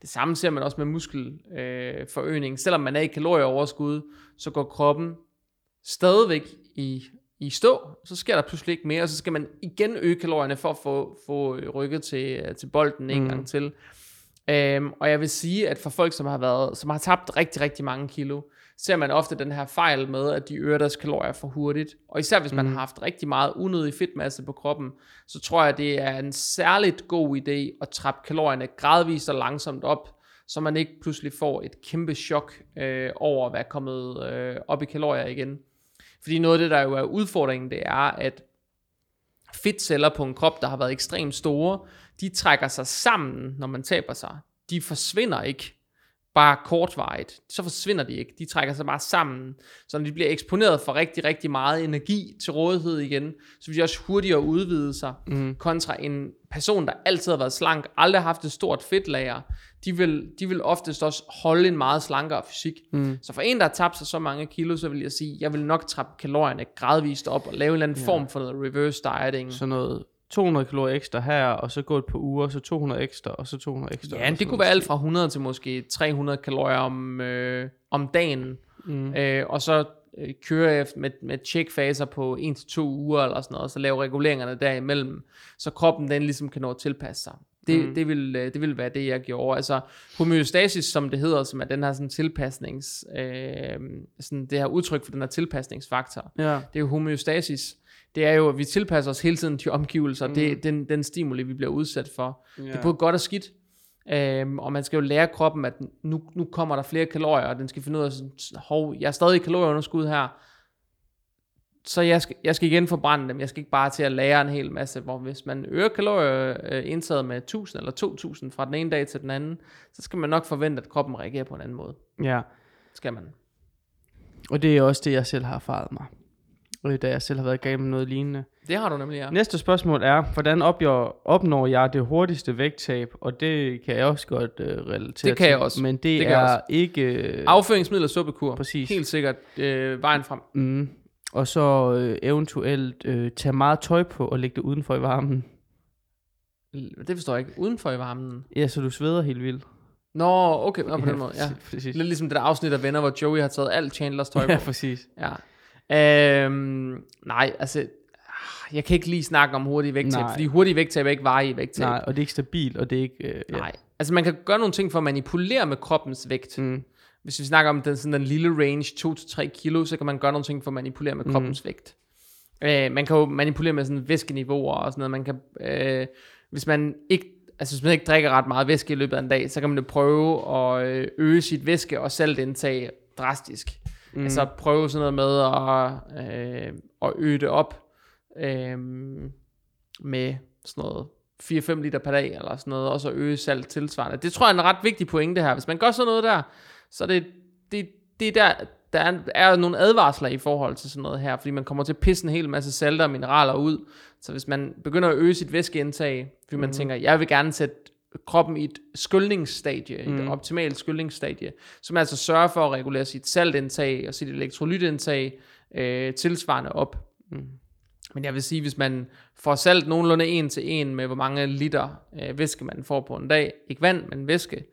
Det samme ser man også med muskelforøgning. Øh, Selvom man er i kalorieoverskud, så går kroppen stadigvæk i, i stå, så sker der pludselig ikke mere, og så skal man igen øge kalorierne for at få, få rykket til, til bolden en mm. gang til. Øhm, og jeg vil sige, at for folk, som har været, som har tabt rigtig, rigtig mange kilo, ser man ofte den her fejl med, at de øger deres kalorier for hurtigt. Og især hvis man mm. har haft rigtig meget unødig fedtmasse på kroppen, så tror jeg, det er en særligt god idé at trappe kalorierne gradvist og langsomt op, så man ikke pludselig får et kæmpe chok øh, over at være kommet øh, op i kalorier igen. Fordi noget af det, der jo er udfordringen, det er, at fedtceller på en krop, der har været ekstremt store, de trækker sig sammen, når man taber sig. De forsvinder ikke bare kortvarigt. Så forsvinder de ikke. De trækker sig bare sammen. Så når de bliver eksponeret for rigtig, rigtig meget energi til rådighed igen, så vil de også hurtigere udvide sig. Mm. Kontra en person, der altid har været slank, aldrig har haft et stort fedtlager, de vil, de vil oftest også holde en meget slankere fysik. Mm. Så for en, der har tabt sig så mange kilo, så vil jeg sige, jeg vil nok trappe kalorierne gradvist op og lave en eller anden ja. form for noget reverse dieting. Sådan noget to hundrede kalorier ekstra her, og så gå et par uger, så to hundrede ekstra, og så to hundrede ekstra. Ja, det kunne være alt fra hundrede til måske tre hundrede kalorier om, øh, om dagen. Mm. Øh, og så øh, køre efter med, med checkfaser på en til to uger, eller sådan noget, og så lave reguleringerne derimellem, så kroppen den ligesom kan nå at tilpasse sig. Det, mm. det, ville, det ville være det, jeg gjorde. Altså homeostasis, som det hedder, som er den her sådan, tilpasnings, øh, sådan, det her udtryk for den her tilpasningsfaktor. Ja. Det er jo homeostasis. Det er jo, at vi tilpasser os hele tiden til omgivelser. Mm. Det er den, den stimuli, vi bliver udsat for. Yeah. Det er både godt og skidt. Øhm, og man skal jo lære kroppen, at nu, nu kommer der flere kalorier, og den skal finde ud af, hov, jeg er stadig i kalorieunderskud her, så jeg skal, jeg skal igen forbrænde dem. Jeg skal ikke bare til at lære en hel masse. Hvor hvis man øger kalorieindtaget med tusind eller to tusind fra den ene dag til den anden, så skal man nok forvente, at kroppen reagerer på en anden måde. Ja. Yeah. Skal man. Og det er også det, jeg selv har erfaret mig, da jeg selv har været igennem noget lignende. Det har du nemlig, ja. Næste spørgsmål er, hvordan opnår jeg det hurtigste vægttab? Og det kan jeg også godt uh, relatere til. Det kan jeg også. Til, men det, det er ikke... Uh... Afføringsmiddel og suppekur. Præcis. Helt sikkert uh, vejen frem. Mm. Og så uh, eventuelt uh, tage meget tøj på og lægge det udenfor i varmen. Det forstår jeg ikke. Udenfor i varmen? Ja, så du sveder helt vildt. Nå, okay. Nå, på den måde, ja. Præcis. Lidt ligesom det der afsnit af Venner, hvor Joey har taget alt Chandlers tøj på. Ja, præcis. Ja. Øhm, nej, altså jeg kan ikke lige snakke om hurtig vægttab, fordi hurtig vægttab er ikke varige vægttab. Nej, og det er ikke stabilt, og det er ikke øh, ja. Nej, altså man kan gøre nogle ting for at manipulere med kroppens vægt. Mm. Hvis vi snakker om den, sådan den lille range to til tre kilo, så kan man gøre nogle ting for at manipulere med kroppens mm. vægt. øh, Man kan jo manipulere med sådan væskeniveauer og sådan noget. Man kan, øh, hvis man ikke Altså hvis man ikke drikker ret meget væske i løbet af en dag, så kan man jo prøve at øge sit væske og saltindtag drastisk. Mm. Altså prøve sådan noget med at, øh, at øge det op øh, med sådan noget fire til fem liter per dag eller sådan noget, og så øge salt tilsvarende. Det tror jeg er en ret vigtig pointe her. Hvis man gør sådan noget der, så er det, det, det er der, der er, er nogle advarsler i forhold til sådan noget her, fordi man kommer til at pisse en hel masse salter og mineraler ud. Så hvis man begynder at øge sit væskeindtag, fordi mm. man tænker, jeg vil gerne sætte kroppen i et skyldningsstadie, mm. et optimalt skyldningsstadie, som altså sørger for at regulere sit saltindtag og sit elektrolytindtag øh, tilsvarende op. Mm. Men jeg vil sige, hvis man får salt nogenlunde en til en med hvor mange liter øh, væske man får på en dag, ikke vand, men væske,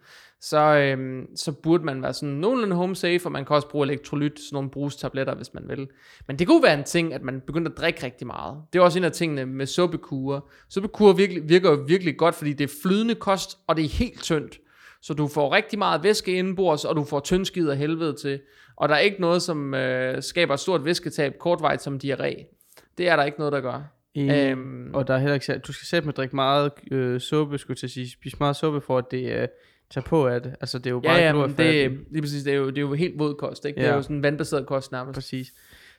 så, øh, så burde man være sådan nogenlunde home safe, og man kan også bruge elektrolyt, sådan nogle brugstabletter, hvis man vil. Men det kunne være en ting, at man begynder at drikke rigtig meget. Det er også en af tingene med suppekurer. Suppekurer virkelig, virker jo virkelig godt, fordi det er flydende kost, og det er helt tyndt. Så du får rigtig meget væske indenbords, og du får tyndskid og helvede til. Og der er ikke noget, som øh, skaber et stort væsketab kortvejt som diarré. Det er der ikke noget, der gør. I, øhm, og der er heller ikke, du skal sætte med at drikke meget øh, suppe, skulle jeg sige, spise meget suppe for, at det øh, tager på af det. Altså det er jo bare ja, glorfærdigt. Ja, det, det er præcis, det er jo, det er jo helt våd kost, ikke? Ja. Det er jo sådan en vandbaseret kost nærmest. Præcis.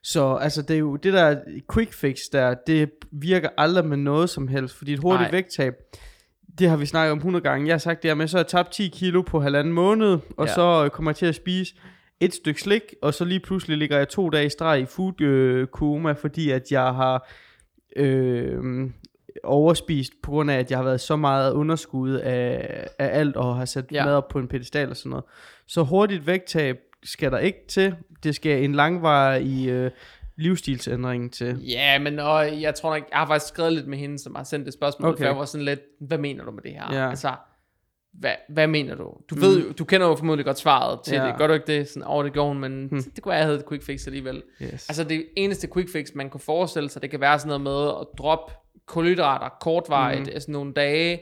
Så altså det er jo det der quick fix der, det virker aldrig med noget som helst, fordi et hurtigt vægttab, det har vi snakket om hundrede gange. Jeg har sagt det her med, så har jeg tabt ti kilo på halvanden måned, og ja. så kommer jeg til at spise et stykke slik, og så lige pludselig ligger jeg to dage i streg i food øh, coma, fordi at jeg har øh, overspist, på grund af at jeg har været så meget underskud af, af alt, og har sat ja. mad op på en pedestal og sådan noget. Så hurtigt vægttab skal der ikke til. Det skal en langvarig øh, livsstilsændring til. Ja, men og jeg tror nok, jeg har faktisk skrevet lidt med hende, som har sendt et spørgsmål, okay. for jeg var sådan lidt, hvad mener du med det her? Ja. Altså, Hva, hvad mener du? Du ved, mm. du kender jo formodentlig godt svaret til ja. det. Gør du ikke det? Sådan over det går, men hmm. det, det kunne jeg have et quick fix alligevel. Yes. Altså det eneste quick fix, man kunne forestille sig, det kan være sådan noget med at droppe kulhydrater kortvarigt, mm. altså nogle dage,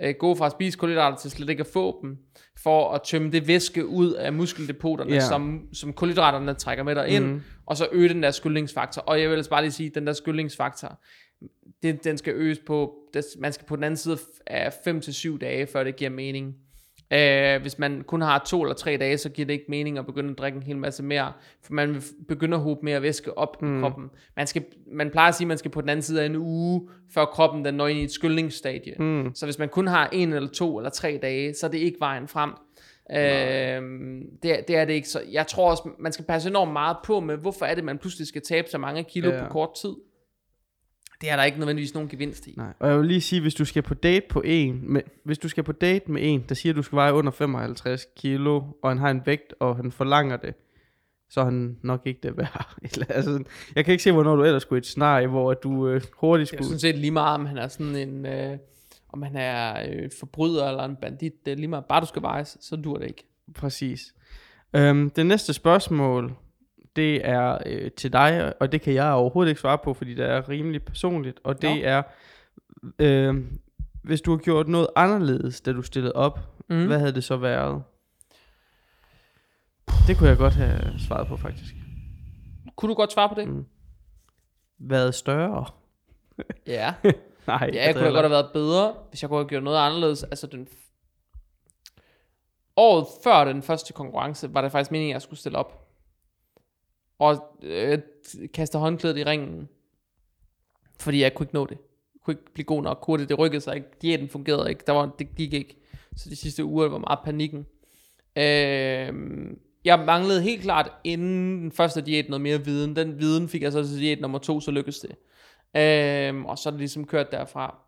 øh, gå fra at spise kulhydrater til slet ikke at få dem, for at tømme det væske ud af muskeldepoterne, yeah. som, som kulhydraterne trækker med dig ind, mm. og så øge den der skyldningsfaktor. Og jeg vil altså bare lige sige, den der skyldningsfaktor, det, den skal øges på, det, man skal på den anden side af fem til syv dage, før det giver mening. Uh, hvis man kun har to eller tre dage, så giver det ikke mening at begynde at drikke en hel masse mere, for man begynder at hobe mere væske op mm. i kroppen. Man, skal, man plejer at sige, at man skal på den anden side af en uge, før kroppen den når ind i et skyldningsstadie. Mm. Så hvis man kun har en eller to eller tre dage, så er det ikke vejen frem. Uh, det, det er det ikke. Så jeg tror også, man skal passe enormt meget på med, hvorfor er det, man pludselig skal tabe så mange kilo yeah. på kort tid. Det er der ikke nødvendigvis nogen gevinst i. Nej. Og jeg vil lige sige, hvis du skal på date på en, med, hvis du skal på date med en, der siger, at du skal veje under femoghalvtreds kilo, og han har en vægt, og han forlanger det, så er han nok ikke det værd. Altså, jeg kan ikke se, hvornår du ellers skulle i et scenarie, hvor du øh, hurtigt skulle... Det er sådan set lige meget, om han er sådan en... Øh, om han er øh, forbryder eller en bandit. Det er lige meget. Bare du skal vejes, så dur det ikke. Præcis. Øhm, det næste spørgsmål... Det er øh, til dig, og det kan jeg overhovedet ikke svare på, fordi det er rimelig personligt. Og det no. er, øh, hvis du har gjort noget anderledes, da du stillede op, mm. hvad havde det så været? Det kunne jeg godt have svaret på, faktisk. Kunne du godt svare på det? Mm. Været større? Ja. Nej, ja, jeg kunne jeg godt have været bedre, hvis jeg kunne have gjort noget anderledes. Altså den... Året før den første konkurrence, var det faktisk meningen, at jeg skulle stille op. Og øh, kaster håndklædet i ringen, fordi jeg kunne ikke nå det. Jeg kunne ikke blive god nok hurtigt. Det rykkede sig ikke. Diæten fungerede ikke. Der var, det gik ikke. Så de sidste uger var meget panikken. Øh, jeg manglede helt klart inden den første diæt noget mere viden. Den viden fik jeg så til diæt nummer to, så lykkedes det. Øh, og så er det ligesom kørt derfra.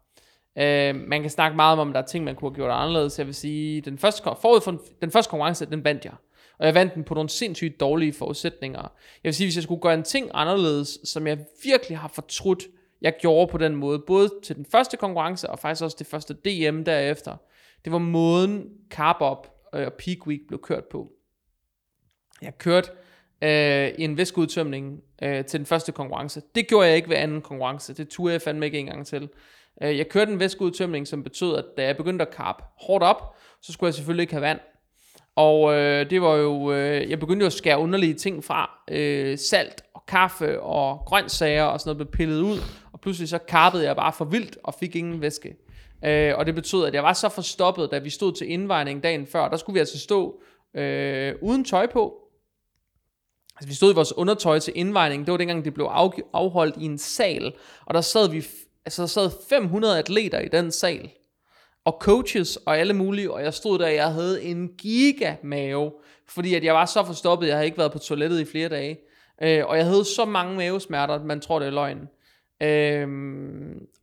Øh, man kan snakke meget om, om der er ting, man kunne have gjort anderledes. Jeg vil sige, den første, forud for den, den første konkurrence, den vandt jeg. Og jeg vandt den på nogle sindssygt dårlige forudsætninger. Jeg vil sige, hvis jeg skulle gøre en ting anderledes, som jeg virkelig har fortrudt, jeg gjorde på den måde, både til den første konkurrence, og faktisk også det første D M derefter, det var måden carb-up og peak week blev kørt på. Jeg kørte øh, en væskeudtømning øh, til den første konkurrence. Det gjorde jeg ikke ved anden konkurrence. Det turde jeg fandme ikke engang til. Jeg kørte en væskeudtømning, som betød, at da jeg begyndte at carb hårdt op, så skulle jeg selvfølgelig ikke have vand. Og øh, det var jo, øh, jeg begyndte jo at skære underlige ting fra, øh, salt og kaffe og grøntsager og sådan noget blev pillet ud, og pludselig så karpede jeg bare for vildt og fik ingen væske. Øh, og det betød, at jeg var så forstoppet, da vi stod til indvejning dagen før, der skulle vi altså stå øh, uden tøj på. Altså vi stod i vores undertøj til indvejning, det var dengang det blev afg- afholdt i en sal, og der sad, vi f- altså, der sad fem hundrede atleter i den sal. Og coaches og alle mulige, og jeg stod der, jeg havde en gigamave, fordi at jeg var så forstoppet, jeg havde ikke været på toilettet i flere dage, øh, og jeg havde så mange mavesmerter, at man tror, det er løgn. Øh,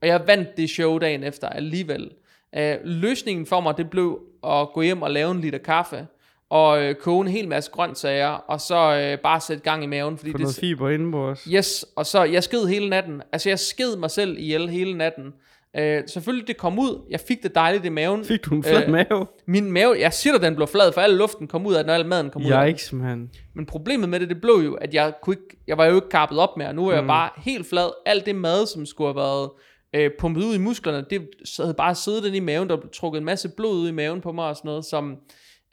og jeg vandt det show dagen efter alligevel. Øh, løsningen for mig, det blev at gå hjem og lave en liter kaffe, og øh, koge en hel masse grøntsager, og så øh, bare sætte gang i maven. Fordi for det, noget fiber indenbords. Yes, og så jeg sked hele natten. Altså jeg sked mig selv ihjel hele natten. Øh, selvfølgelig det kom ud. Jeg fik det dejligt i maven. Fik du en flad øh, mave? Min mave, jeg siger dig, den blev flad, for al luften kom ud af den, og al maden kom ud af den. Man. Men problemet med det, det blev jo, at jeg, kunne ikke, jeg var jo ikke karpet op mere. Nu var mm. jeg bare helt flad. Alt det mad, som skulle have været øh, pumpet ud i musklerne, det havde bare siddet ind i maven. Der blev trukket en masse blod ud i maven på mig og sådan noget, som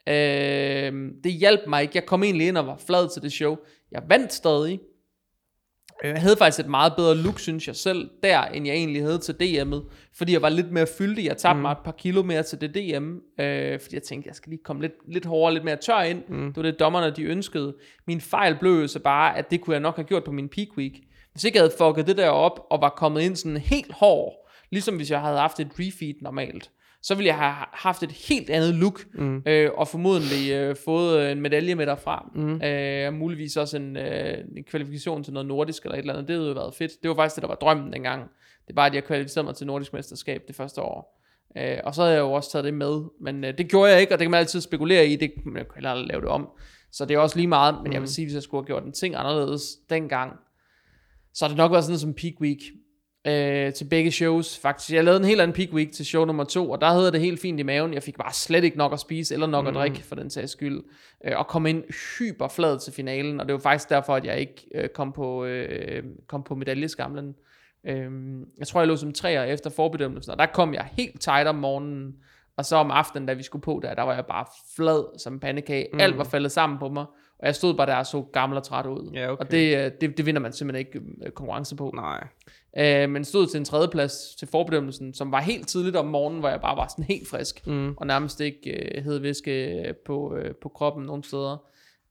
øh, det hjalp mig ikke. Jeg kom egentlig ind og var flad til det show. Jeg vandt stadig. Jeg havde faktisk et meget bedre look, synes jeg selv, der, end jeg egentlig havde til D M'et, fordi jeg var lidt mere fyldig. Jeg tabte mm. mig et par kilo mere til det D M, øh, fordi jeg tænkte, jeg skal lige komme lidt, lidt hårdere, lidt mere tør ind. Mm. Det var det, dommerne de ønskede. Min fejl blev jo så bare, at det kunne jeg nok have gjort på min peak week. Hvis ikke jeg havde fucket det der op, og var kommet ind sådan helt hård, ligesom hvis jeg havde haft et refeed normalt, så ville jeg have haft et helt andet look, mm. øh, og formodentlig øh, fået en medalje med derfra. Mm. Øh, muligvis også en, øh, en kvalifikation til noget nordisk eller et eller andet. Det havde jo været fedt. Det var faktisk det, der var drømmen dengang. Det var, at jeg kvalificerede mig til nordisk mesterskab det første år. Øh, og så havde jeg jo også taget det med. Men øh, det gjorde jeg ikke, og det kan man altid spekulere i. Det men jeg kan heller aldrig lave det om. Så det er også lige meget. Men mm. jeg vil sige, hvis jeg skulle have gjort en ting anderledes dengang, så har det nok været sådan som peak week. Øh, til begge shows faktisk. Jeg lavede en helt anden peak week til show nummer to, og der havde det helt fint i maven. Jeg fik bare slet ikke nok at spise eller nok mm. at drikke for den sags skyld, øh, og kom ind hyperflad til finalen, og det var faktisk derfor, at jeg ikke øh, kom på øh, kom på medaljeskamlen. Øhm, jeg tror, jeg lå som treer efter forbedømmelsen, og der kom jeg helt tight om morgenen, og så om aftenen, da vi skulle på der, der var jeg bare flad som pandekage. Mm. Alt var faldet sammen på mig, og jeg stod bare der og så gammel og træt ud. Ja, okay. Og det, det, det vinder man simpelthen ikke konkurrence på. Nej. Øh, men stod til en tredjeplads til forbedømmelsen, som var helt tidligt om morgenen, hvor jeg bare var sådan helt frisk, mm. og nærmest ikke øh, hedviske på, øh, på kroppen nogle steder.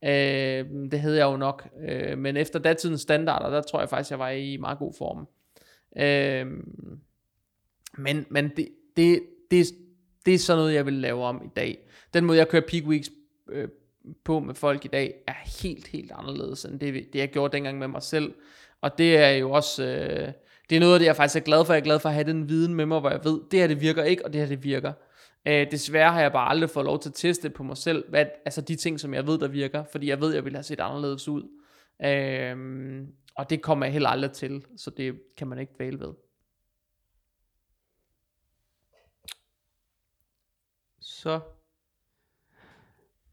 Øh, det havde jeg jo nok. Øh, men efter datidens standarder, der tror jeg faktisk, jeg var i meget god form. Øh, men men det, det, det, det er sådan noget, jeg vil lave om i dag. Den måde, jeg kører peak weeks øh, på med folk i dag, er helt, helt anderledes, end det, det jeg gjorde dengang med mig selv. Og det er jo også, øh, det er noget af det, jeg faktisk er glad for. Jeg er glad for at have den viden med mig, hvor jeg ved, det her det virker ikke, og det her det virker. Øh, desværre har jeg bare aldrig fået lov til at teste på mig selv, hvad, altså de ting, som jeg ved, der virker, fordi jeg ved, jeg ville have set anderledes ud. Øh, og det kommer jeg heller aldrig til, så det kan man ikke dvæle ved. Så.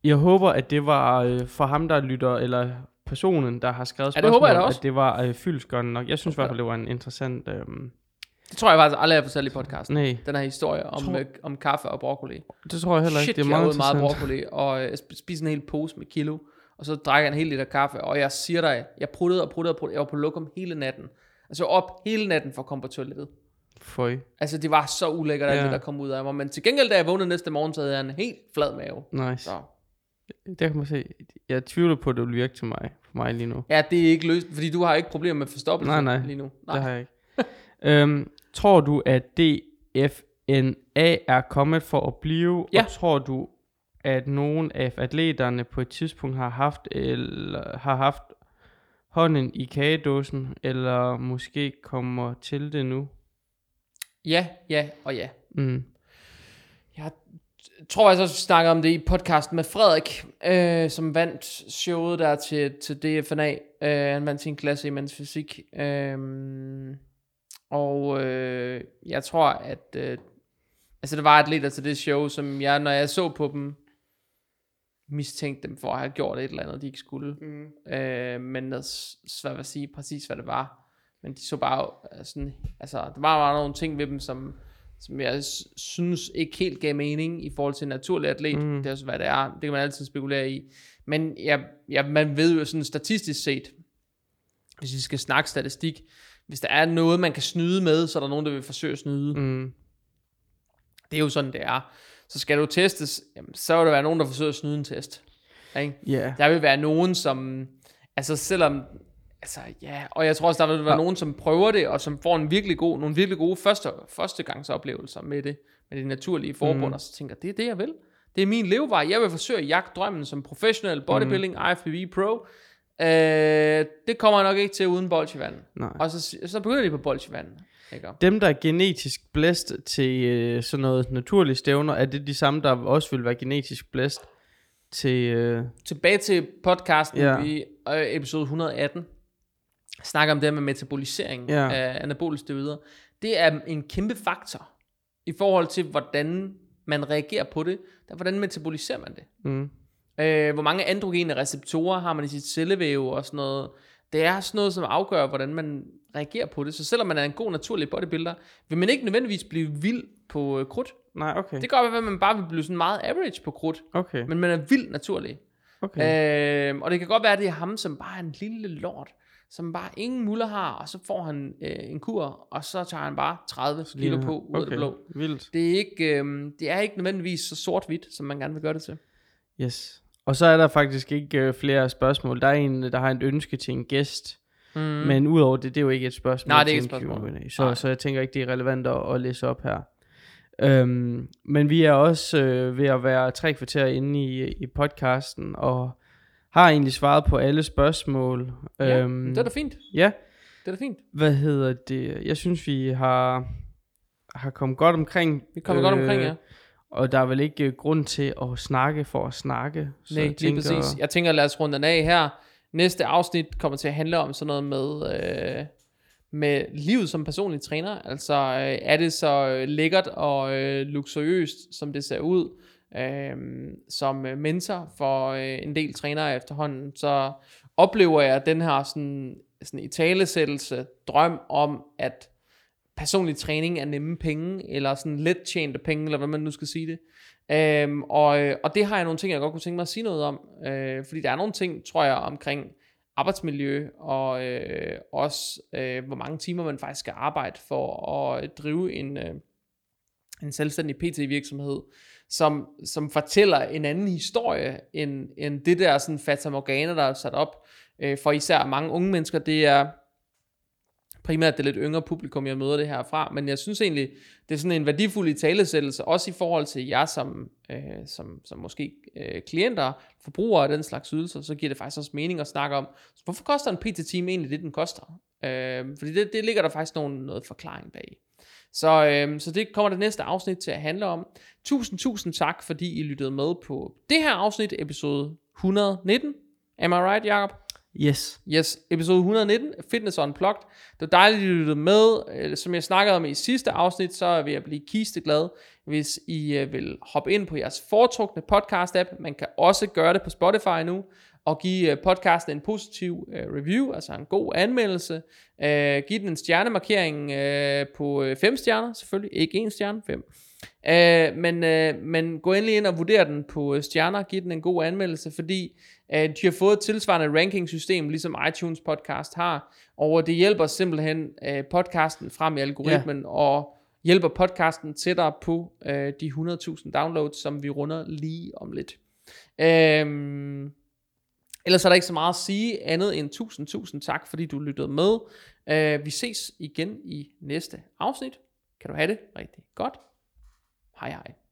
Jeg håber, at det var øh, for ham, der lytter, eller personen, der har skrevet spørgsmål, ja, det at det var øh, fyldestgørende nok. Jeg synes i hvert fald, det var en interessant... Øh... Det tror jeg faktisk aldrig, jeg fortæller i podcasten. Nej. Den her historie om, tror... øh, om kaffe og broccoli. Det tror jeg heller ikke. Shit, det er meget interessant. Shit, jeg havde meget broccoli, og jeg spiste en hel pose med kilo, og så drikker jeg en hel liter kaffe, og jeg siger dig, jeg pruttede og pruttede og pruttede. Jeg var på lokum hele natten. Altså op hele natten for at komme på toilettet. Føj. Altså det var så ulækkert, ja. Alt det der kom ud af mig. Men til gengæld, da jeg vågnede næste morgen, så havde jeg en helt flad mave. Nice. Så. Der kan man se, jeg tvivler på, at det vil virke til mig, for mig lige nu. Ja, det er ikke løst, fordi du har ikke problemer med forstoppelse nej, nej, lige nu. Nej, det har jeg ikke. øhm, tror du, at D F N A er kommet for at blive, ja. Og tror du, at nogen af atleterne på et tidspunkt har haft, eller, har haft hånden i kagedåsen, eller måske kommer til det nu? Ja, ja og ja. Mm. Jeg tror jeg så også, vi snakker om det i podcasten med Frederik, øh, som vandt showet der til, til D F N A. Øh, han vandt sin klasse i mænds fysik. Øh, og øh, jeg tror, at... Øh, altså, der var atleter til det show, som jeg, når jeg så på dem, mistænkte dem for at have gjort et eller andet, de ikke skulle. Mm. Øh, men det er svært at sige præcis, hvad det var. Men de så bare sådan... Altså, der var bare nogle ting ved dem, som... som jeg synes ikke helt gav mening i forhold til en naturlig atlet. Mm. Det er også, hvad det er. Det kan man altid spekulere i. Men jeg, jeg, man ved jo sådan statistisk set, hvis vi skal snakke statistik, hvis der er noget, man kan snyde med, så er der nogen, der vil forsøge at snyde. Mm. Det er jo sådan, det er. Så skal du testes, jamen, så vil der være nogen, der forsøger at snyde en test. Ikke? Yeah. Der vil være nogen, som... Altså selvom... Altså ja, yeah. og jeg tror også, der vil være ja. Nogen, som prøver det, og som får en virkelig god, nogle virkelig gode første, førstegangsoplevelser med det, med det naturlige forbund, mm. og så tænker, det er det, jeg vil. Det er min levevej. Jeg vil forsøge at jagte drømmen som professionel bodybuilding, mm. I F B B Pro. Øh, det kommer jeg nok ikke til uden bolsjevand. Og så, så begynder de på bolsjevand. Dem, der er genetisk blæst til øh, sådan noget naturlige stævner, er det de samme, der også vil være genetisk blæst til... Øh... Tilbage til podcasten ja. I øh, episode et hundrede og atten. Snakker om det med metabolisering ja. Af anabole steroider. Det er en kæmpe faktor i forhold til, hvordan man reagerer på det. Hvordan metaboliserer man det? Mm. Øh, hvor mange androgene receptorer har man i sit cellevæv og sådan noget. Det er sådan noget, som afgør, hvordan man reagerer på det. Så selvom man er en god naturlig bodybuilder, vil man ikke nødvendigvis blive vild på krudt. Nej, okay. Det gør bare, at man bare vil blive sådan meget average på krudt. Okay. Men man er vild naturlig. Okay. Øh, og det kan godt være, at det er ham, som bare er en lille lort. Som bare ingen muller har, og så får han øh, en kur, og så tager han bare tredive kilo yeah. på, ud okay. af det blå. Vildt. Det er ikke, øh, det er ikke nødvendigvis så sort-hvidt, som man gerne vil gøre det til. Yes. Og så er der faktisk ikke øh, flere spørgsmål. Der er en, der har et ønske til en gæst, mm. men udover det, det er jo ikke et spørgsmål. Nej, det er ikke et spørgsmål. Så, så jeg tænker ikke, det er relevant at, at læse op her. Øhm, men vi er også øh, ved at være tre kvarter inde i, i podcasten, og... Har egentlig svaret på alle spørgsmål. Ja, øhm, det er da fint. Ja. Det er da fint. Hvad hedder det? Jeg synes, vi har, har kommet godt omkring. Vi kommer øh, godt omkring, ja. Og der er vel ikke uh, grund til at snakke for at snakke. Så nej, jeg tænker, lige præcis. Jeg tænker, lad os runde den af her. Næste afsnit kommer til at handle om sådan noget med, øh, med livet som personlig træner. Altså, øh, er det så lækkert og øh, luksuriøst, som det ser ud? Øhm, som mentor for øh, en del trænere efterhånden, så oplever jeg den her sådan, sådan italesættelse, drøm om, at personlig træning er nemme penge, eller sådan let tjente penge, eller hvad man nu skal sige det. Øhm, og, og det har jeg nogle ting, jeg godt kunne tænke mig at sige noget om, øh, fordi der er nogle ting, tror jeg, omkring arbejdsmiljø, og øh, også, øh, hvor mange timer man faktisk skal arbejde for at drive en, øh, en selvstændig P T-virksomhed, som, som fortæller en anden historie, end, end det der sådan fatamorgana, der er sat op, øh, for især mange unge mennesker. Det er primært det lidt yngre publikum, jeg møder det herfra, men jeg synes egentlig, det er sådan en værdifuld italesættelse, også i forhold til jer som, øh, som, som måske øh, klienter, forbrugere af den slags ydelser, så giver det faktisk også mening at snakke om, hvorfor koster en P T-time egentlig det, den koster? Øh, fordi det, det ligger der faktisk nogen, noget forklaring bag. Så, øh, så det kommer det næste afsnit til at handle om. Tusind, tusind tak, fordi I lyttede med på det her afsnit, episode et hundrede nitten. Am I right, Jakob? Yes. Yes, episode et hundrede nitten, Fitness Unplugged. Det var dejligt, at I lyttede med. Som jeg snakkede om i sidste afsnit, så vil jeg blive kisteglad, hvis I vil hoppe ind på jeres foretrukne podcast-app. Man kan også gøre det på Spotify nu, og give podcasten en positiv review, altså en god anmeldelse. Giv den en stjernemarkering på fem stjerner, selvfølgelig. Ikke en stjerne, fem. Uh, men, uh, men gå endelig ind og vurder den på stjerner og giv den en god anmeldelse, fordi uh, de har fået et tilsvarende rankingsystem, ligesom iTunes podcast har, og det hjælper simpelthen uh, podcasten frem i algoritmen, yeah. Og hjælper podcasten tættere på uh, de hundrede tusind downloads, som vi runder lige om lidt. uh, Ellers er der ikke så meget at sige andet end tusind, tusind tak, fordi du lyttede med. uh, Vi ses igen i næste afsnit. Kan du have det rigtig godt. Hej hej.